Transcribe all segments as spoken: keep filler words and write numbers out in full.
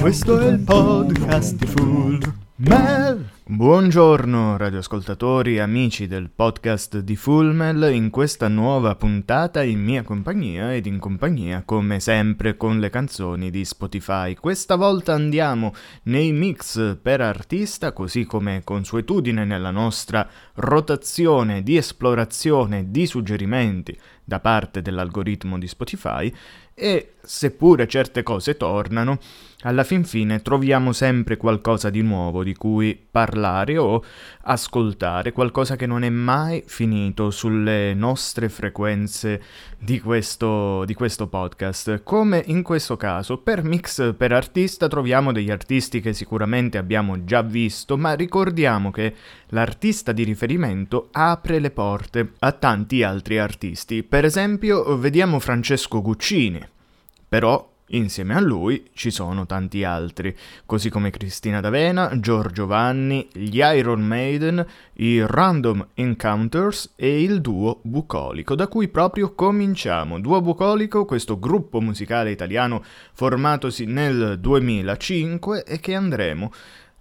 Questo è il podcast di Full Mel. Buongiorno radioascoltatori, amici del podcast di Full Mel. In questa nuova puntata in mia compagnia ed in compagnia come sempre con le canzoni di Spotify. Questa volta andiamo nei mix per artista, così come consuetudine nella nostra rotazione di esplorazione di suggerimenti da parte dell'algoritmo di Spotify. E seppure certe cose tornano, alla fin fine troviamo sempre qualcosa di nuovo di cui parlare o ascoltare, qualcosa che non è mai finito sulle nostre frequenze di questo, di questo podcast. Come in questo caso, per Mix per Artista troviamo degli artisti che sicuramente abbiamo già visto, ma ricordiamo che l'artista di riferimento apre le porte a tanti altri artisti. Per esempio, vediamo Francesco Guccini, però insieme a lui ci sono tanti altri, così come Cristina D'Avena, Giorgio Vanni, gli Iron Maiden, i Random Encounters e il Duo Bucolico, da cui proprio cominciamo. Duo Bucolico, questo gruppo musicale italiano formatosi nel duemilacinque e che andremo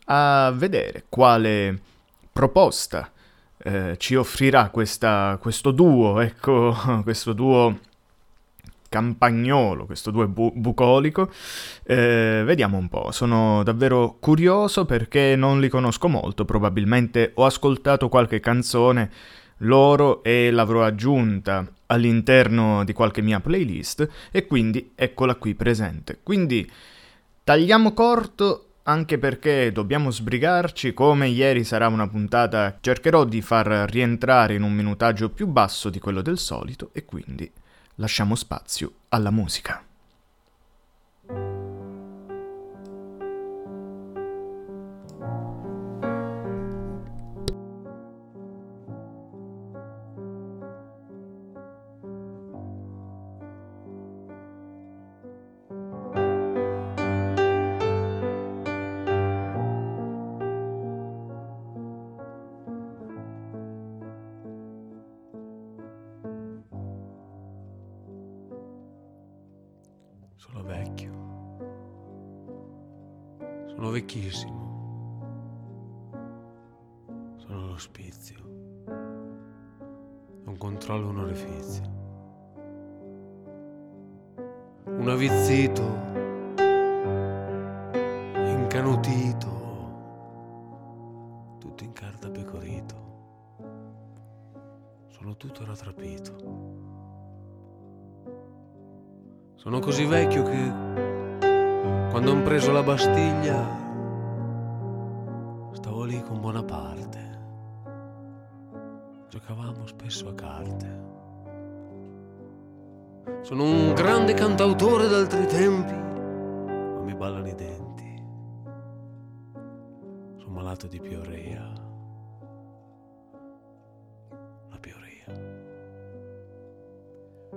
a vedere quale proposta eh, ci offrirà questa, questo duo, ecco, questo duo campagnolo, questo duo bu- bucolico, eh, vediamo un po', sono davvero curioso perché non li conosco molto, probabilmente ho ascoltato qualche canzone loro e l'avrò aggiunta all'interno di qualche mia playlist e quindi eccola qui presente. Quindi tagliamo corto anche perché dobbiamo sbrigarci, come ieri sarà una puntata, cercherò di far rientrare in un minutaggio più basso di quello del solito e quindi lasciamo spazio alla musica. Sono vecchio, sono vecchissimo, sono allo spizio, non controllo un orifizio. Un avvizzito, incanutito, tutto in carta pecorito, sono tutto rattrapito. Sono così vecchio che quando han preso la Bastiglia stavo lì con Bonaparte. Giocavamo spesso a carte. Sono un grande cantautore d'altri tempi, ma mi ballano i denti. Sono malato di piorea. La piorea.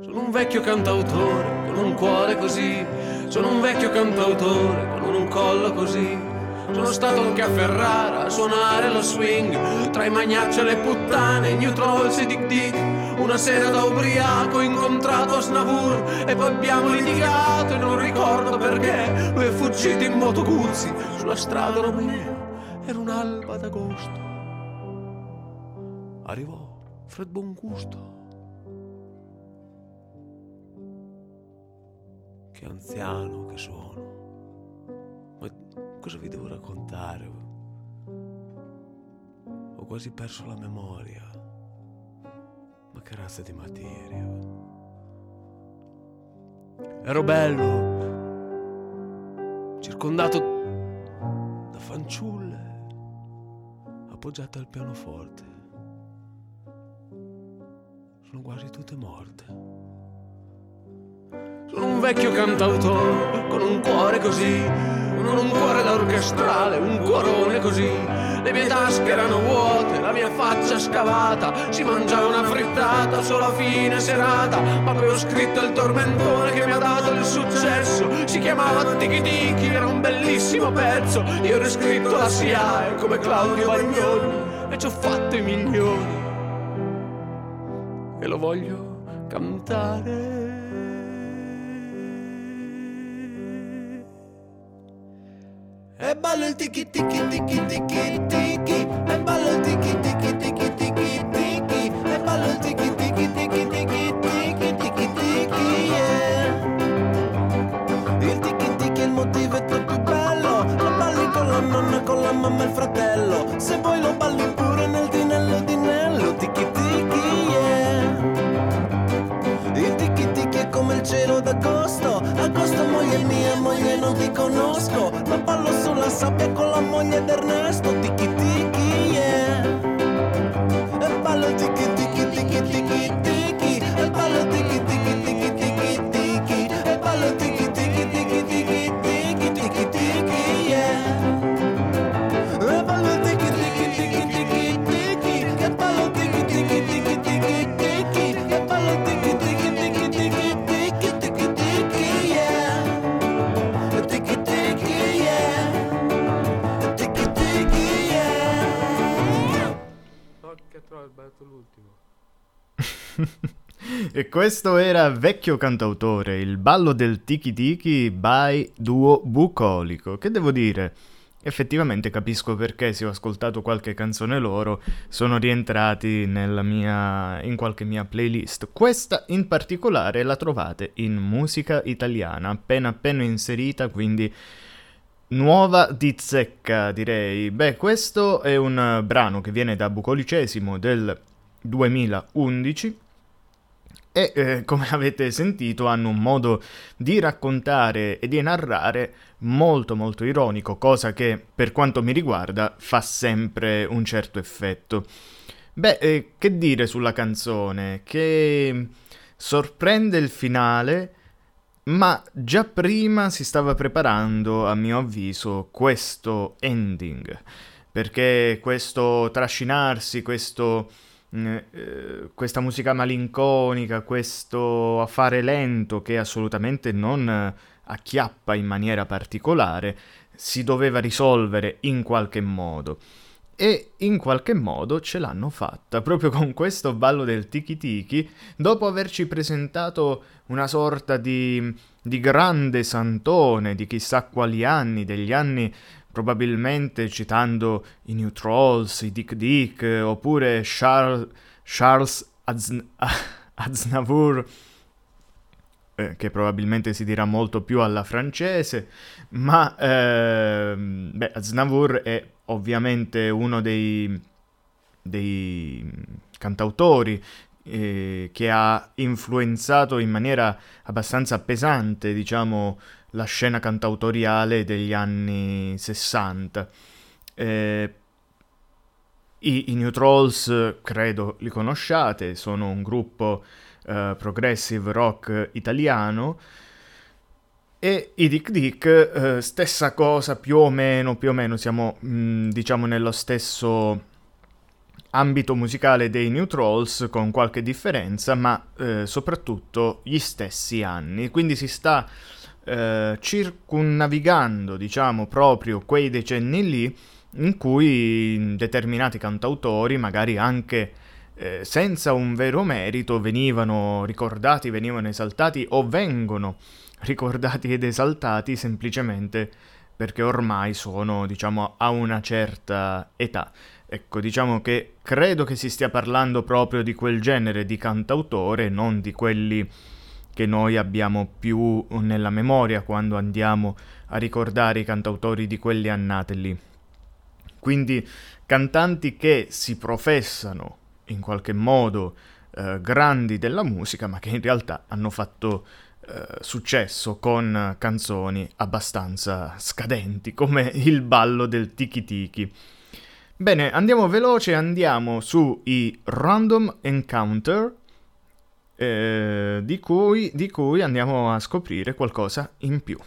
Sono un vecchio cantautore con un cuore così, sono un vecchio cantautore con un collo così. Sono stato anche a Ferrara a suonare lo swing, tra i magnacci e le puttane, i New Trolls e Dick Dick. Una sera da ubriaco ho incontrato Aznavour e poi abbiamo litigato e non ricordo perché. Lui è fuggito in moto Guzzi sulla strada Romea, era un'alba d'agosto. Arrivò Fred Bongusto. Che anziano che sono, ma cosa vi devo raccontare? Ho quasi perso la memoria, ma che razza di materia. Ero bello, circondato da fanciulle, appoggiato al pianoforte. Sono quasi tutte morte. Sono un vecchio cantautore con un cuore così, con un cuore da orchestrale, un cuorone così. Le mie tasche erano vuote, la mia faccia scavata, si mangiava una frittata solo a fine serata. Ma avevo scritto il tormentone che mi ha dato il successo, si chiamava Tiki Tiki, era un bellissimo pezzo. Io ho scritto la S I A E come Claudio Bagnoni e ci ho fatto i milioni e lo voglio cantare. E ballo il tiki tiki tiki tiki tiki. E ballo il tiki tiki tiki tiki tiki. E ballo il tiki tiki tiki tiki tiki tiki tiki. Yeah. Il tiki tiki è il motivo è troppo bello. Lo balli con la nonna, con la mamma e il fratello. Se vuoi lo balli pure nel dinello dinello. Tiki tiki, yeah. Il tiki tiki è come il cielo d'agosto. Agosto moglie mia, moglie non ti conosco. Ma ballo sulla sabbia con la moglie d'Ernesto. Tiki tiki, yeah. E ballo tiki tiki tiki tiki tiki. E ballo tiki tiki tiki tiki tiki. E ballo tiki tiki tiki tiki tiki tiki tiki, yeah. E ballo tiki tiki tiki tiki tiki. E ballo tiki tiki tiki tiki tiki. E ballo tiki tiki tiki tiki tiki tiki tiki, yeah. Tiki tiki, yeah. Tiki tiki, yeah. Tocca troppo, ho sbagliato l'ultimo. E questo era Vecchio Cantautore, il ballo del tiki tiki by Duo Bucolico, che devo dire, effettivamente capisco perché, se ho ascoltato qualche canzone loro, sono rientrati nella mia, in qualche mia playlist. Questa in particolare la trovate in musica italiana, appena appena inserita, quindi nuova di zecca, direi. Beh, questo è un brano che viene da Bucolicesimo del duemilaundici. E eh, come avete sentito hanno un modo di raccontare e di narrare molto molto ironico, cosa che per quanto mi riguarda fa sempre un certo effetto. Beh, eh, che dire sulla canzone? Che sorprende il finale, ma già prima si stava preparando, a mio avviso, questo ending. Perché questo trascinarsi, questo... questa musica malinconica, questo affare lento che assolutamente non acchiappa in maniera particolare, si doveva risolvere in qualche modo. E in qualche modo ce l'hanno fatta, proprio con questo ballo del tiki tiki, dopo averci presentato una sorta di, di grande santone di chissà quali anni, degli anni... probabilmente citando i New Trolls, i Dick Dick, oppure Charles, Charles Azn- Aznavour, eh, che probabilmente si dirà molto più alla francese, ma eh, beh, Aznavour è ovviamente uno dei, dei cantautori eh, che ha influenzato in maniera abbastanza pesante, diciamo, la scena cantautoriale degli anni sessanta. Eh, i, i New Trolls credo li conosciate, sono un gruppo eh, progressive rock italiano, e i Dick Dick eh, stessa cosa, più o meno, più o meno siamo mh, diciamo nello stesso ambito musicale dei New Trolls, con qualche differenza, ma eh, soprattutto gli stessi anni, quindi si sta Eh, circunnavigando, diciamo, proprio quei decenni lì in cui determinati cantautori, magari anche eh, senza un vero merito, venivano ricordati, venivano esaltati o vengono ricordati ed esaltati semplicemente perché ormai sono, diciamo, a una certa età. Ecco, diciamo che credo che si stia parlando proprio di quel genere di cantautore, non di quelli che noi abbiamo più nella memoria quando andiamo a ricordare i cantautori di quelle annate lì. Quindi cantanti che si professano in qualche modo eh, grandi della musica, ma che in realtà hanno fatto eh, successo con canzoni abbastanza scadenti, come il ballo del tiki tiki. Bene, andiamo veloce, andiamo sui Random Encounter, Eh, di cui, di cui andiamo a scoprire qualcosa in più.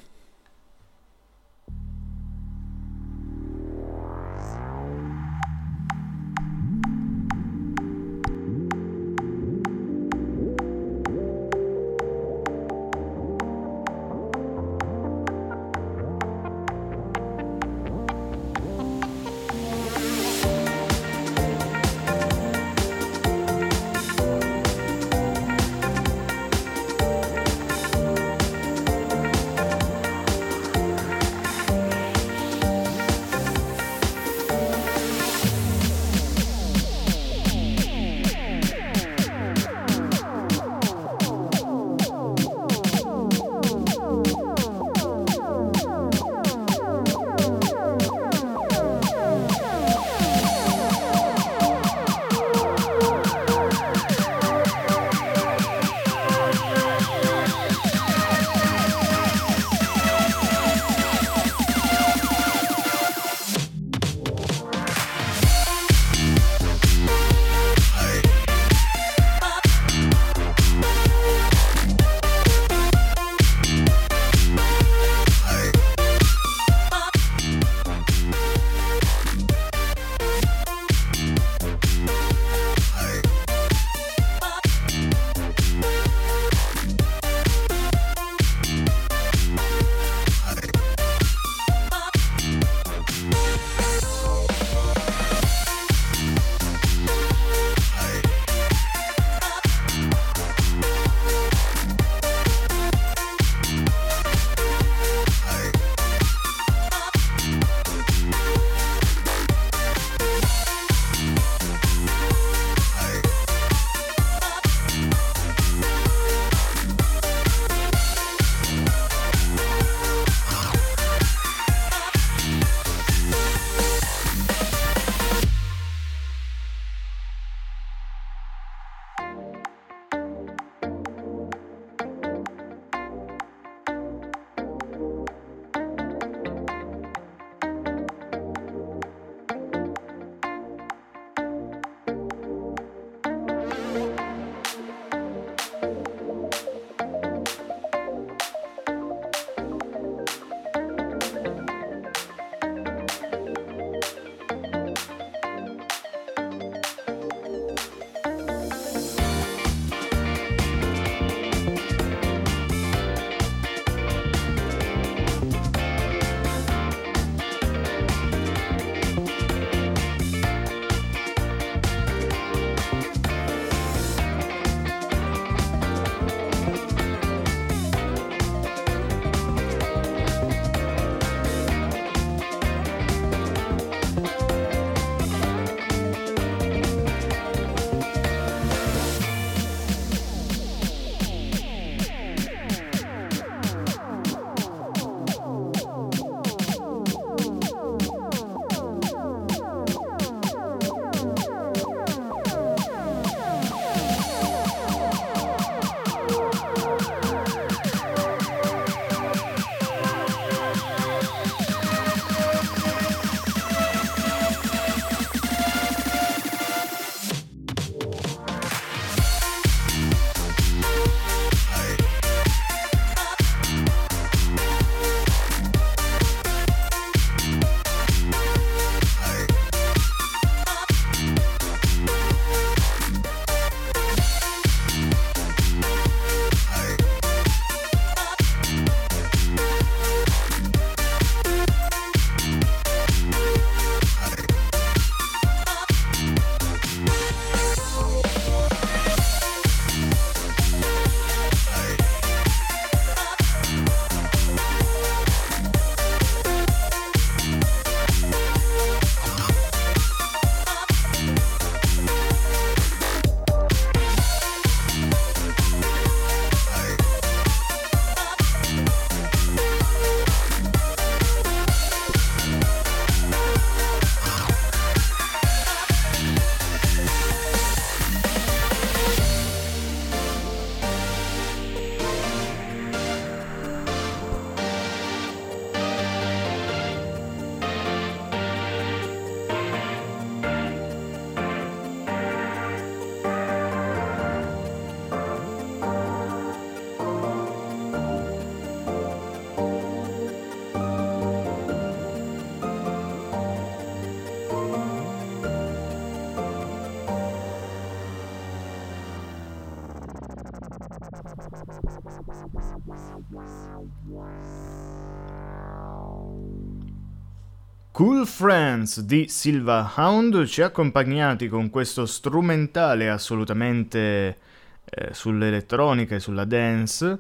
Cool Friends di Silva Hound ci ha accompagnati con questo strumentale assolutamente eh, sull'elettronica e sulla dance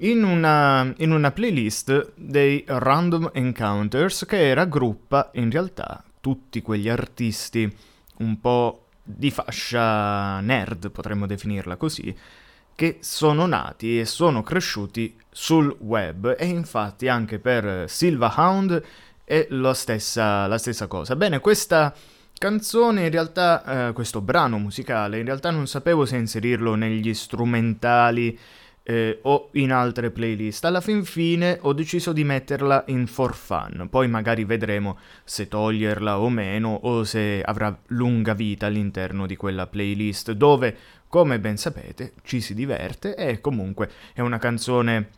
in una, in una playlist dei Random Encounters che raggruppa in realtà tutti quegli artisti un po' di fascia nerd, potremmo definirla così, che sono nati e sono cresciuti sul web, e infatti anche per Silva Hound è la stessa, la stessa cosa. Bene, questa canzone in realtà, eh, questo brano musicale, in realtà non sapevo se inserirlo negli strumentali eh, o in altre playlist. Alla fin fine ho deciso di metterla in for fun, poi magari vedremo se toglierla o meno, o se avrà lunga vita all'interno di quella playlist dove, come ben sapete, ci si diverte, e comunque è una canzone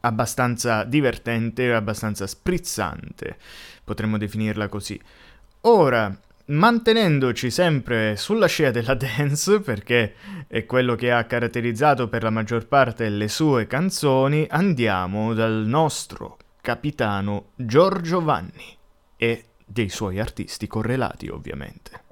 abbastanza divertente, abbastanza sprizzante, potremmo definirla così. Ora, mantenendoci sempre sulla scia della dance, perché è quello che ha caratterizzato per la maggior parte le sue canzoni, andiamo dal nostro capitano Giorgio Vanni e dei suoi artisti correlati, ovviamente.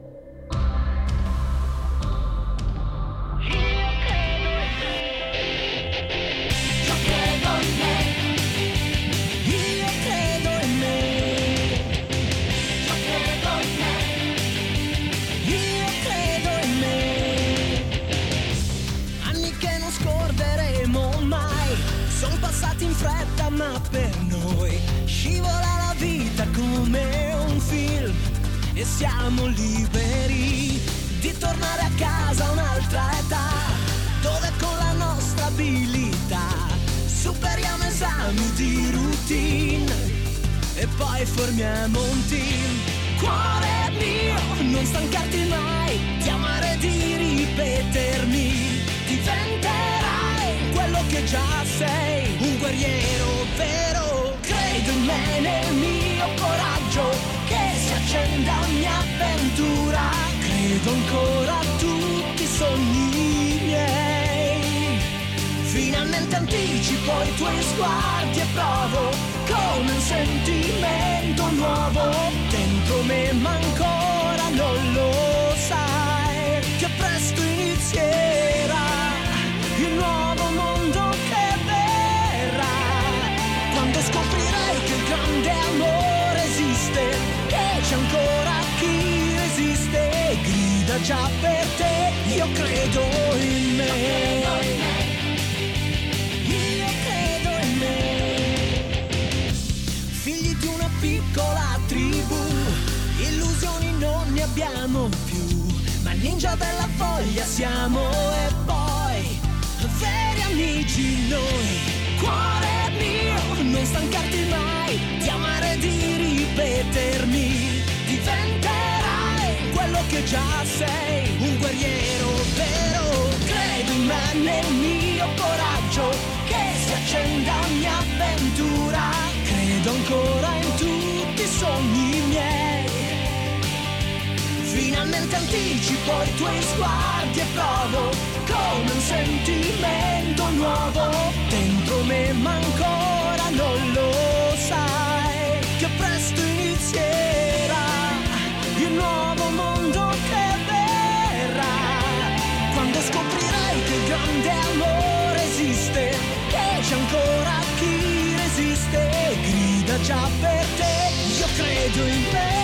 Sono passati in fretta, ma per noi scivola la vita come un film, e siamo liberi di tornare a casa a un'altra età, dove con la nostra abilità superiamo esami di routine e poi formiamo un team. Cuore mio, non stancarti mai di amare e di ripetermi, diventerai quello che già sei, un guerriero vero. Credo in me, nel mio coraggio, che si accenda ogni avventura. Credo ancora a tutti i sogni miei. Finalmente anticipo i tuoi sguardi e provo con un sentimento nuovo dentro me, ma ancora non lo sai, che presto inizierà il nuovo mondo che verrà, quando scoprirai che il grande amore esiste, che c'è ancora chi resiste, grida già per te, io credo in me, io credo in me, io credo in me. Figli di una piccola tribù, illusioni non ne abbiamo più, ma ninja della voglia siamo e poi veri amici noi. Cuore mio, non stancarti mai di amare e di ripetermi, diventerai quello che già sei, un guerriero vero. Credo in me, nel mio coraggio, che si accenda ogni avventura. Credo ancora in tutti i sogni miei. Finalmente anticipo i tuoi sguardi e provo come un sentimento nuovo dentro me, ma ancora non lo sai, che presto inizierà il nuovo mondo che verrà, quando scoprirai che il grande amore esiste, che c'è ancora chi resiste, grida già per te, io credo in te.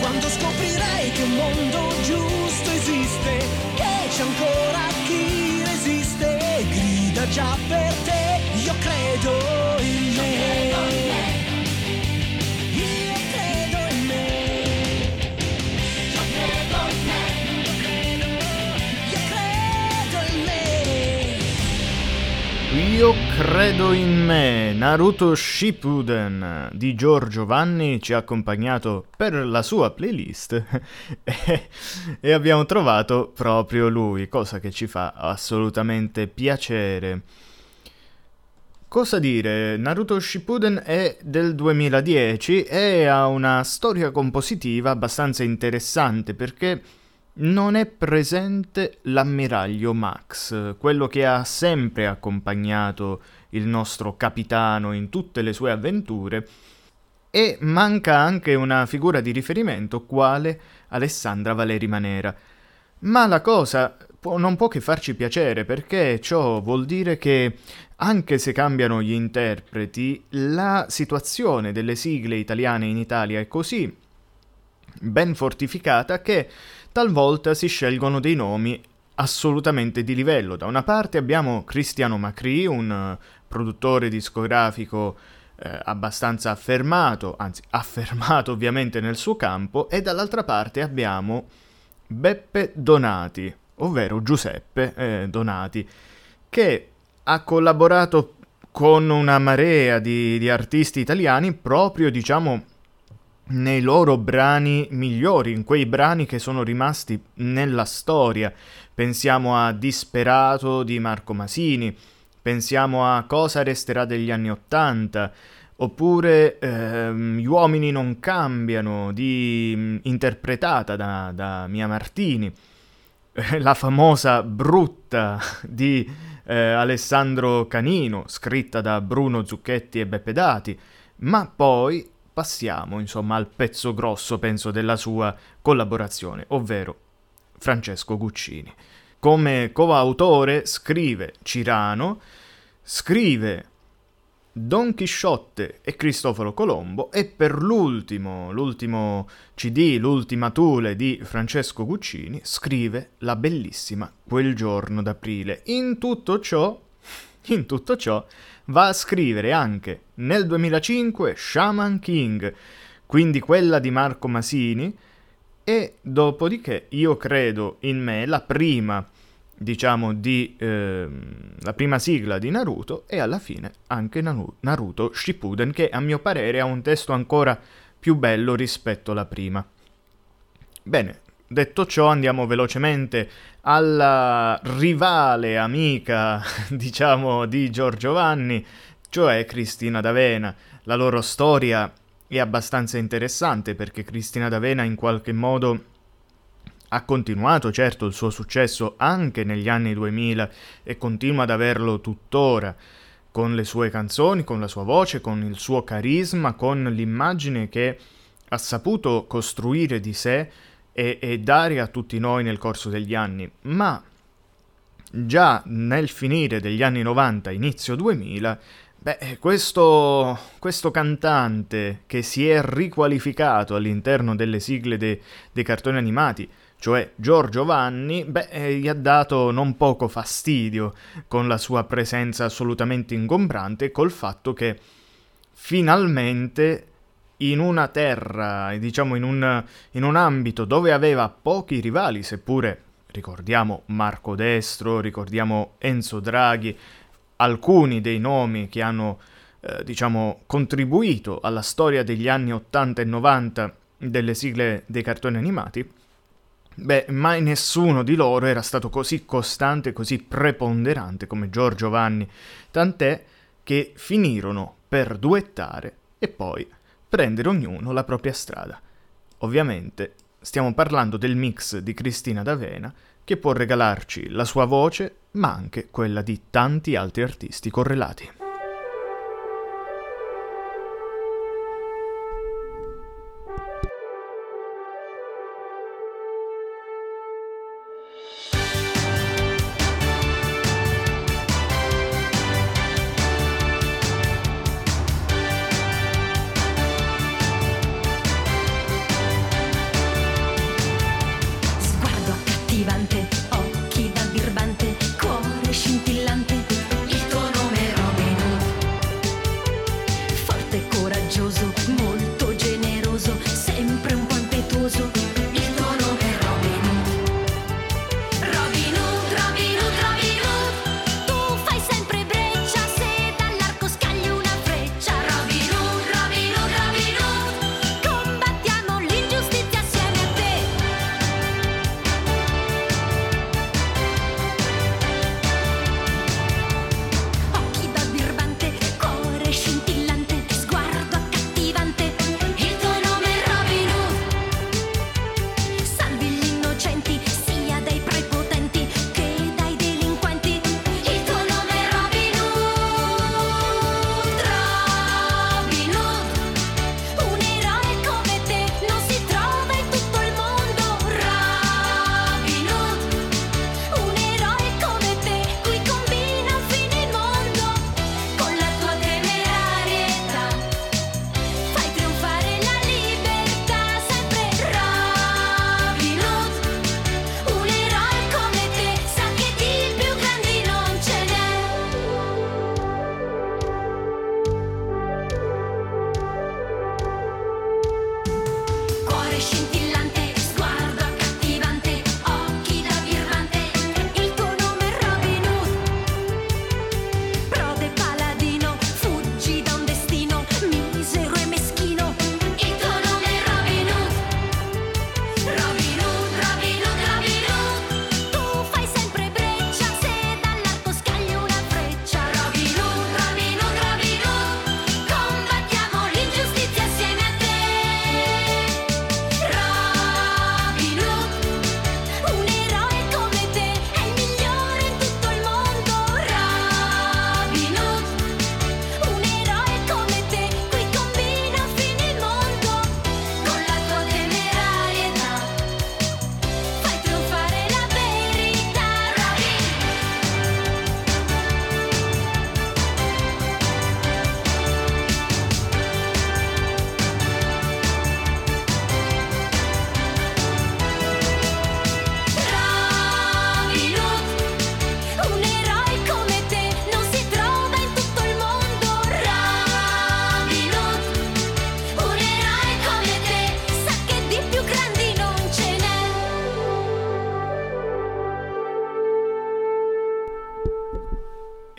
Quando scoprirai che un mondo giusto esiste, che c'è ancora chi resiste, grida già per te, io credo in me, io credo in me, io credo in me, io credo in me, io credo in me. Naruto Shippuden di Giorgio Vanni ci ha accompagnato per la sua playlist e, e abbiamo trovato proprio lui, cosa che ci fa assolutamente piacere. Cosa dire, Naruto Shippuden è del duemiladieci e ha una storia compositiva abbastanza interessante perché non è presente l'ammiraglio Max, quello che ha sempre accompagnato il nostro capitano in tutte le sue avventure, e manca anche una figura di riferimento quale Alessandra Valeri Manera. Ma la cosa può, non può che farci piacere, perché ciò vuol dire che, anche se cambiano gli interpreti, la situazione delle sigle italiane in Italia è così ben fortificata che talvolta si scelgono dei nomi assolutamente di livello. Da una parte abbiamo Cristiano Macri, un produttore discografico eh, abbastanza affermato, anzi affermato ovviamente nel suo campo, e dall'altra parte abbiamo Beppe Donati, ovvero Giuseppe eh, Donati, che ha collaborato con una marea di, di artisti italiani proprio, diciamo, nei loro brani migliori, in quei brani che sono rimasti nella storia. Pensiamo a Disperato di Marco Masini, pensiamo a Cosa resterà degli anni Ottanta, oppure ehm, Gli uomini non cambiano, di, interpretata da, da Mia Martini, la famosa Brutta di eh, Alessandro Canino, scritta da Bruno Zucchetti e Beppe Dati. Ma poi passiamo, insomma, al pezzo grosso, penso, della sua collaborazione, ovvero Francesco Guccini. Come coautore scrive Cirano, scrive Don Chisciotte e Cristoforo Colombo, e per l'ultimo, l'ultimo C D, l'ultima Thule di Francesco Guccini, scrive la bellissima Quel giorno d'aprile. In tutto ciò, in tutto ciò, va a scrivere anche nel duemilacinque Shaman King, quindi quella di Marco Masini, e dopodiché Io credo in me, la prima, diciamo, di eh, la prima sigla di Naruto, e alla fine anche Naruto Shippuden, che a mio parere ha un testo ancora più bello rispetto alla prima. Bene, detto ciò, andiamo velocemente alla rivale amica, diciamo, di Giorgio Vanni, cioè Cristina D'Avena. La loro storia è abbastanza interessante perché Cristina D'Avena in qualche modo ha continuato, certo, il suo successo anche negli anni duemila e continua ad averlo tuttora, con le sue canzoni, con la sua voce, con il suo carisma, con l'immagine che ha saputo costruire di sé E, e dare a tutti noi nel corso degli anni. Ma già nel finire degli anni novanta, inizio duemila, beh, questo, questo cantante che si è riqualificato all'interno delle sigle de, dei cartoni animati, cioè Giorgio Vanni, beh, gli ha dato non poco fastidio con la sua presenza assolutamente ingombrante, col fatto che finalmente, in una terra, diciamo in un, in un ambito dove aveva pochi rivali, seppure ricordiamo Marco Destro, ricordiamo Enzo Draghi, alcuni dei nomi che hanno eh, diciamo contribuito alla storia degli anni ottanta e novanta delle sigle dei cartoni animati, beh, mai nessuno di loro era stato così costante, così preponderante come Giorgio Vanni, tant'è che finirono per duettare e poi prendere ognuno la propria strada. Ovviamente stiamo parlando del mix di Cristina D'Avena, che può regalarci la sua voce, ma anche quella di tanti altri artisti correlati.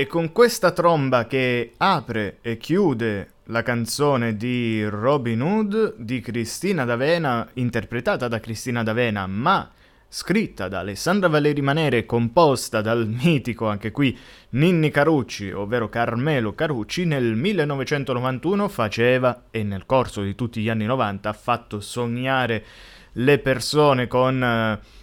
E con questa tromba che apre e chiude la canzone di Robin Hood di Cristina D'Avena, interpretata da Cristina D'Avena, ma scritta da Alessandra Valeri Manera e composta dal mitico, anche qui, Ninni Carucci, ovvero Carmelo Carucci, nel millenovecentonovantuno faceva, e nel corso di tutti gli anni novanta, ha fatto sognare le persone con uh,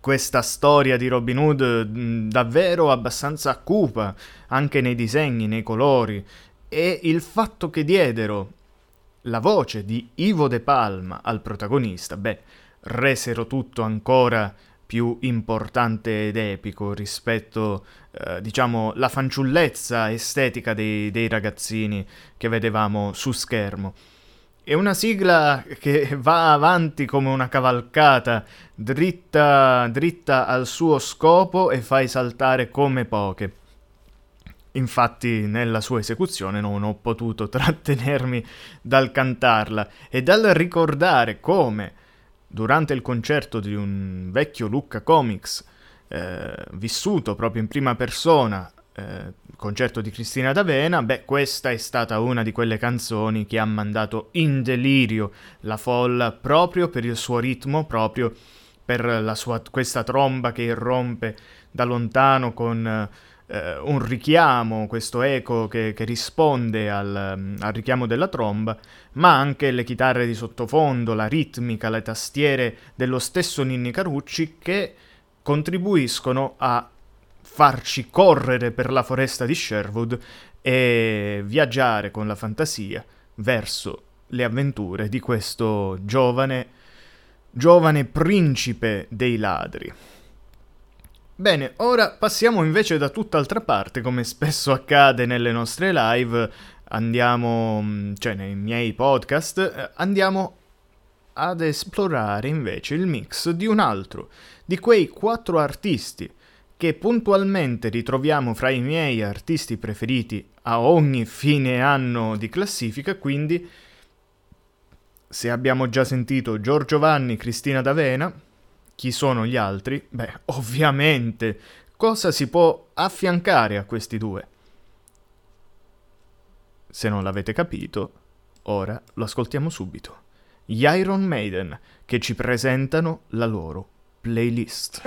questa storia di Robin Hood mh, davvero abbastanza cupa, anche nei disegni, nei colori, e il fatto che diedero la voce di Ivo De Palma al protagonista, beh, resero tutto ancora più importante ed epico rispetto, eh, diciamo, la fanciullezza estetica dei, dei ragazzini che vedevamo su schermo. È una sigla che va avanti come una cavalcata, dritta, dritta al suo scopo e fa esaltare come poche. Infatti nella sua esecuzione non ho potuto trattenermi dal cantarla e dal ricordare come durante il concerto di un vecchio Lucca Comics, eh, vissuto proprio in prima persona, eh, concerto di Cristina D'Avena, beh, questa è stata una di quelle canzoni che ha mandato in delirio la folla proprio per il suo ritmo, proprio per la sua, questa tromba che irrompe da lontano con eh, un richiamo, questo eco che, che risponde al, al richiamo della tromba, ma anche le chitarre di sottofondo, la ritmica, le tastiere dello stesso Ninni Carucci che contribuiscono a farci correre per la foresta di Sherwood e viaggiare con la fantasia verso le avventure di questo giovane, giovane principe dei ladri. Bene, ora passiamo invece da tutt'altra parte, come spesso accade nelle nostre live, andiamo, cioè nei miei podcast, andiamo ad esplorare invece il mix di un altro, di quei quattro artisti che puntualmente ritroviamo fra i miei artisti preferiti a ogni fine anno di classifica. Quindi, se abbiamo già sentito Giorgio Vanni, Cristina D'Avena, chi sono gli altri? Beh, ovviamente, cosa si può affiancare a questi due? Se non l'avete capito, ora lo ascoltiamo subito. Gli Iron Maiden, che ci presentano la loro playlist.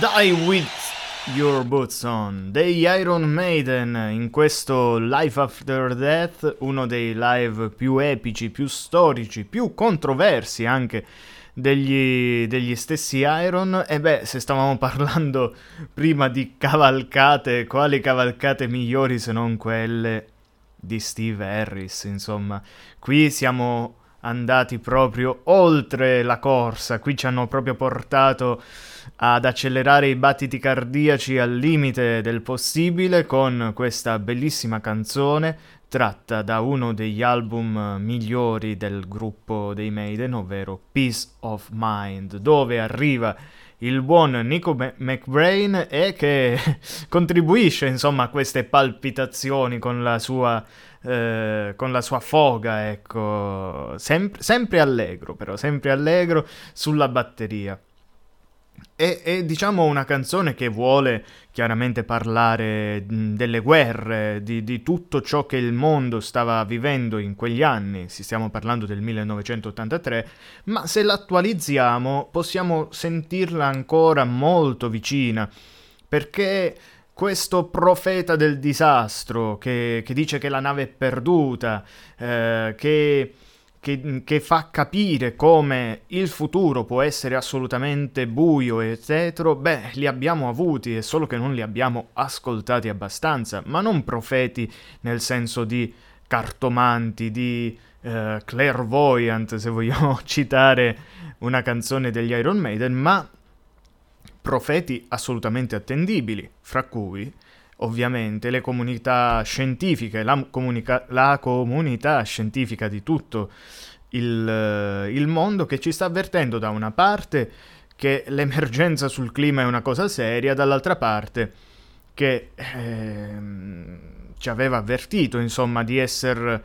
Die With Your Boots On dei Iron Maiden, in questo Life After Death, uno dei live più epici, più storici, più controversi anche degli, degli stessi Iron. E beh, se stavamo parlando prima di cavalcate, quali cavalcate migliori se non quelle di Steve Harris, insomma. Qui siamo andati proprio oltre la corsa, qui ci hanno proprio portato ad accelerare i battiti cardiaci al limite del possibile con questa bellissima canzone tratta da uno degli album migliori del gruppo dei Maiden, ovvero Peace of Mind, dove arriva il buon Nico McBrain e che contribuisce insomma a queste palpitazioni con la sua eh, con la sua foga, ecco, Sem- sempre allegro però, sempre allegro sulla batteria. E, e diciamo una canzone che vuole chiaramente parlare delle guerre, di, di tutto ciò che il mondo stava vivendo in quegli anni, si stiamo parlando del millenovecentottantatré, ma se l'attualizziamo possiamo sentirla ancora molto vicina, perché questo profeta del disastro che, che dice che la nave è perduta, eh, che... Che, che fa capire come il futuro può essere assolutamente buio e tetro, beh, li abbiamo avuti, è solo che non li abbiamo ascoltati abbastanza, ma non profeti nel senso di cartomanti, di eh, clairvoyant, se vogliamo citare una canzone degli Iron Maiden, ma profeti assolutamente attendibili, fra cui ovviamente le comunità scientifiche, la, comunica- la comunità scientifica di tutto il, il mondo, che ci sta avvertendo da una parte che l'emergenza sul clima è una cosa seria, dall'altra parte che eh, ci aveva avvertito insomma di essere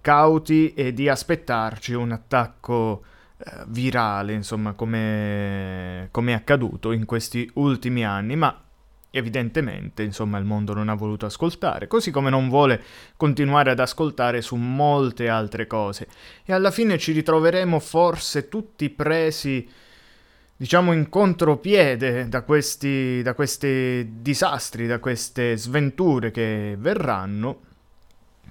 cauti e di aspettarci un attacco eh, virale, insomma, come, come è accaduto in questi ultimi anni, ma evidentemente, insomma, il mondo non ha voluto ascoltare, così come non vuole continuare ad ascoltare su molte altre cose. E alla fine ci ritroveremo forse tutti presi, diciamo, in contropiede da questi, da questi disastri, da queste sventure che verranno.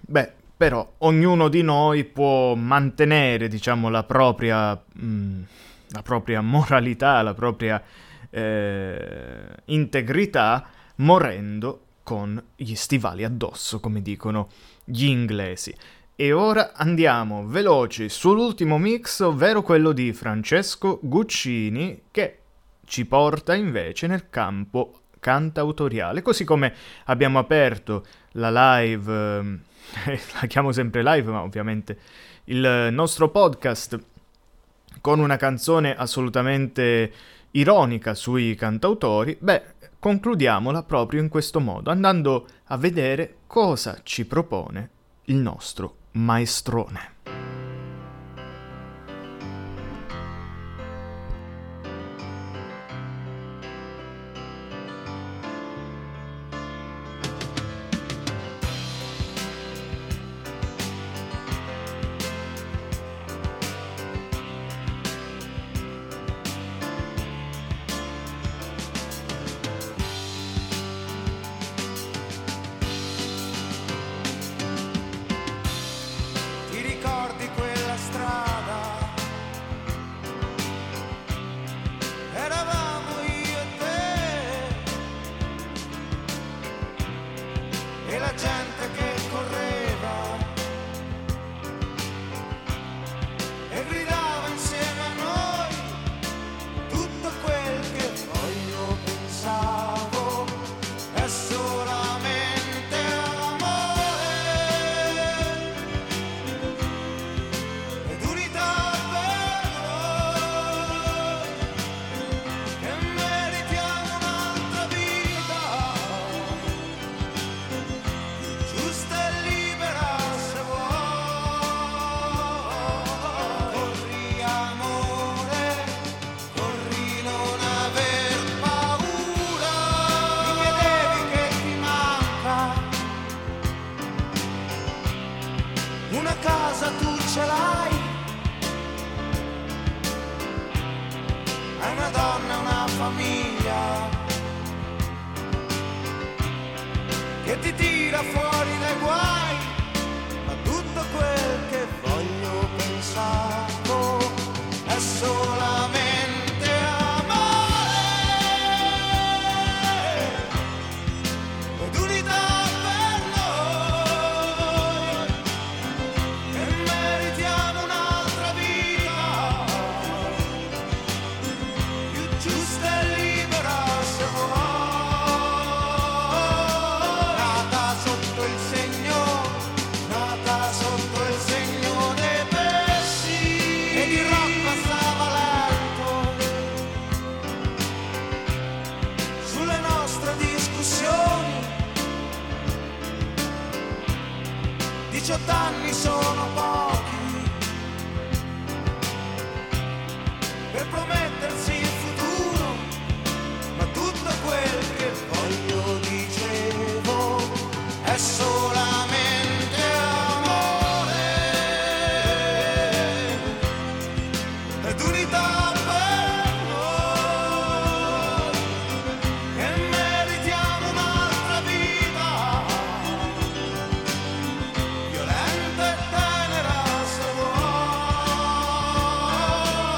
Beh, però ognuno di noi può mantenere, diciamo, la propria, mh, la propria moralità, la propria Eh, integrità, morendo con gli stivali addosso, come dicono gli inglesi. E ora andiamo veloci sull'ultimo mix, ovvero quello di Francesco Guccini, che ci porta invece nel campo cantautoriale, così come abbiamo aperto la live, eh, la chiamo sempre live, ma ovviamente il nostro podcast, con una canzone assolutamente ironica sui cantautori, beh, concludiamola proprio in questo modo, andando a vedere cosa ci propone il nostro maestrone. Una donna, una famiglia. che ti tira fuori dai guai, ma tutto quel che voglio pensare è solamente amare ed unità per noi, e meritiamo un'altra vita più giusta e libera se vuoi. Nata sotto il segno, nata sotto il segno dei pesci, e di rock passava lento sulle nostre discussioni. Diciotto anni sono pochi per promettersi il futuro, ma tutto quel che voglio, dicevo, è solamente amore ed unità per noi, e meritiamo un'altra vita violenta e tenera se vuoi.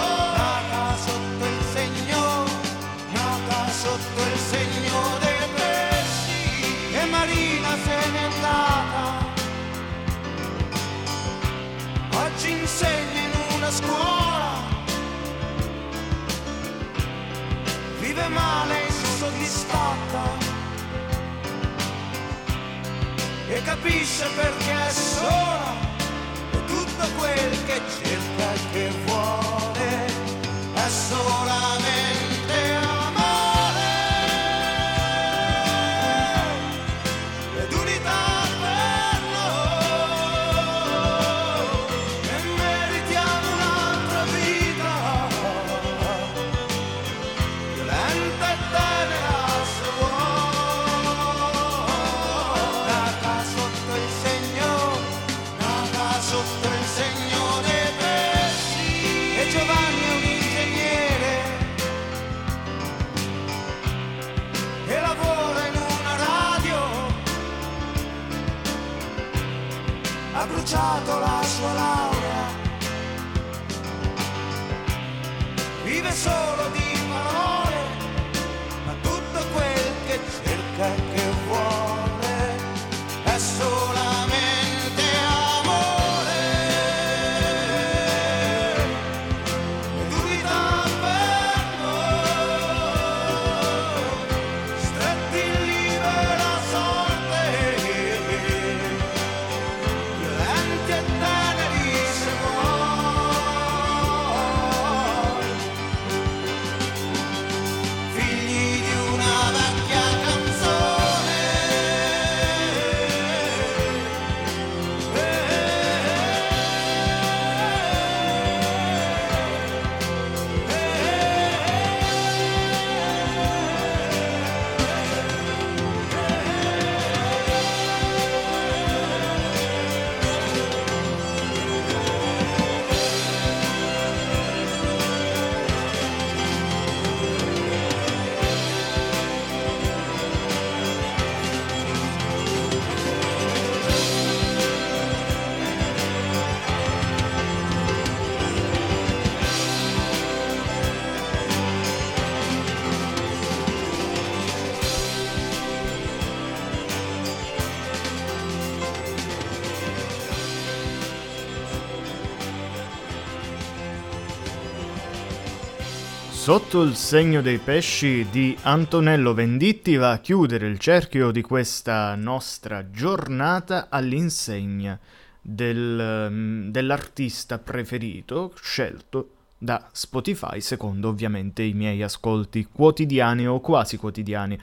Nata sotto il segno, nata sotto il segno dei pesci, e Marina se n'è andata, oggi insegna in una scuola, vive male insoddisfatta e capisce perché è sola, e tutto quel che cerca e che vuole è solamente amare ed unità per noi, e meritiamo un'altra vita violenta e tenera se vuoi. Nata sotto il segno, nata sotto il segno dei pesci, e Giovanni è un ingegnere e lavora in una radio. Ha bruciato la sua laurea, vive solo di parole, ma tutto quel che cerca e che vuole è solamente amore ed unità per noi, stretti in libera sorte, violenti e teneri se vuoi, figli di una vecchia canzone. Sotto il segno dei pesci di Antonello Venditti va a chiudere il cerchio di questa nostra giornata all'insegna del, mm, dell'artista preferito scelto da Spotify secondo ovviamente i miei ascolti quotidiani o quasi quotidiani.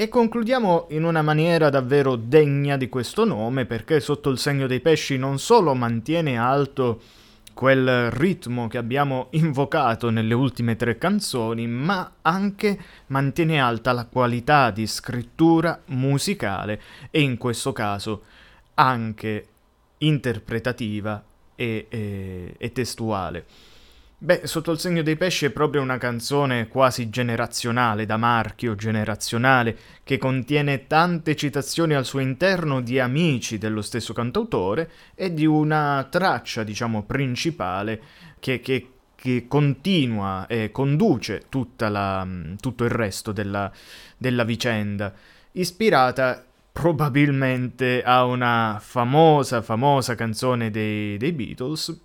E concludiamo in una maniera davvero degna di questo nome, perché Sotto il segno dei pesci non solo mantiene alto quel ritmo che abbiamo invocato nelle ultime tre canzoni, ma anche mantiene alta la qualità di scrittura musicale e in questo caso anche interpretativa e, e, e testuale. Beh, Sotto il segno dei pesci è proprio una canzone quasi generazionale, da marchio generazionale, che contiene tante citazioni al suo interno di amici dello stesso cantautore e di una traccia, diciamo, principale che, che, che continua e conduce tutta la, tutto il resto della, della vicenda, ispirata probabilmente a una famosa, famosa canzone dei, dei Beatles.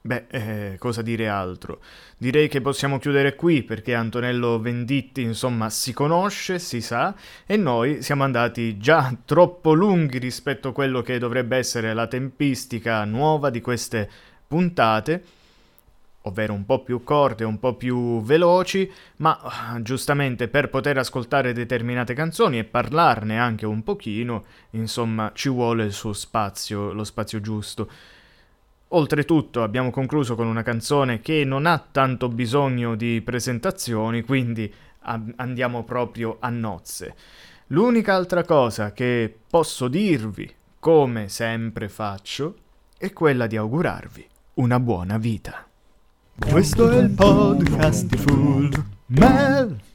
Beh, eh, cosa dire altro? Direi che possiamo chiudere qui, perché Antonello Venditti, insomma, si conosce, si sa, e noi siamo andati già troppo lunghi rispetto a quello che dovrebbe essere la tempistica nuova di queste puntate, ovvero un po' più corte, un po' più veloci, ma giustamente per poter ascoltare determinate canzoni e parlarne anche un pochino, insomma, ci vuole il suo spazio, lo spazio giusto. Oltretutto abbiamo concluso con una canzone che non ha tanto bisogno di presentazioni, quindi andiamo proprio a nozze. L'unica altra cosa che posso dirvi, come sempre faccio, è quella di augurarvi una buona vita. Questo è il podcast di Full Mel.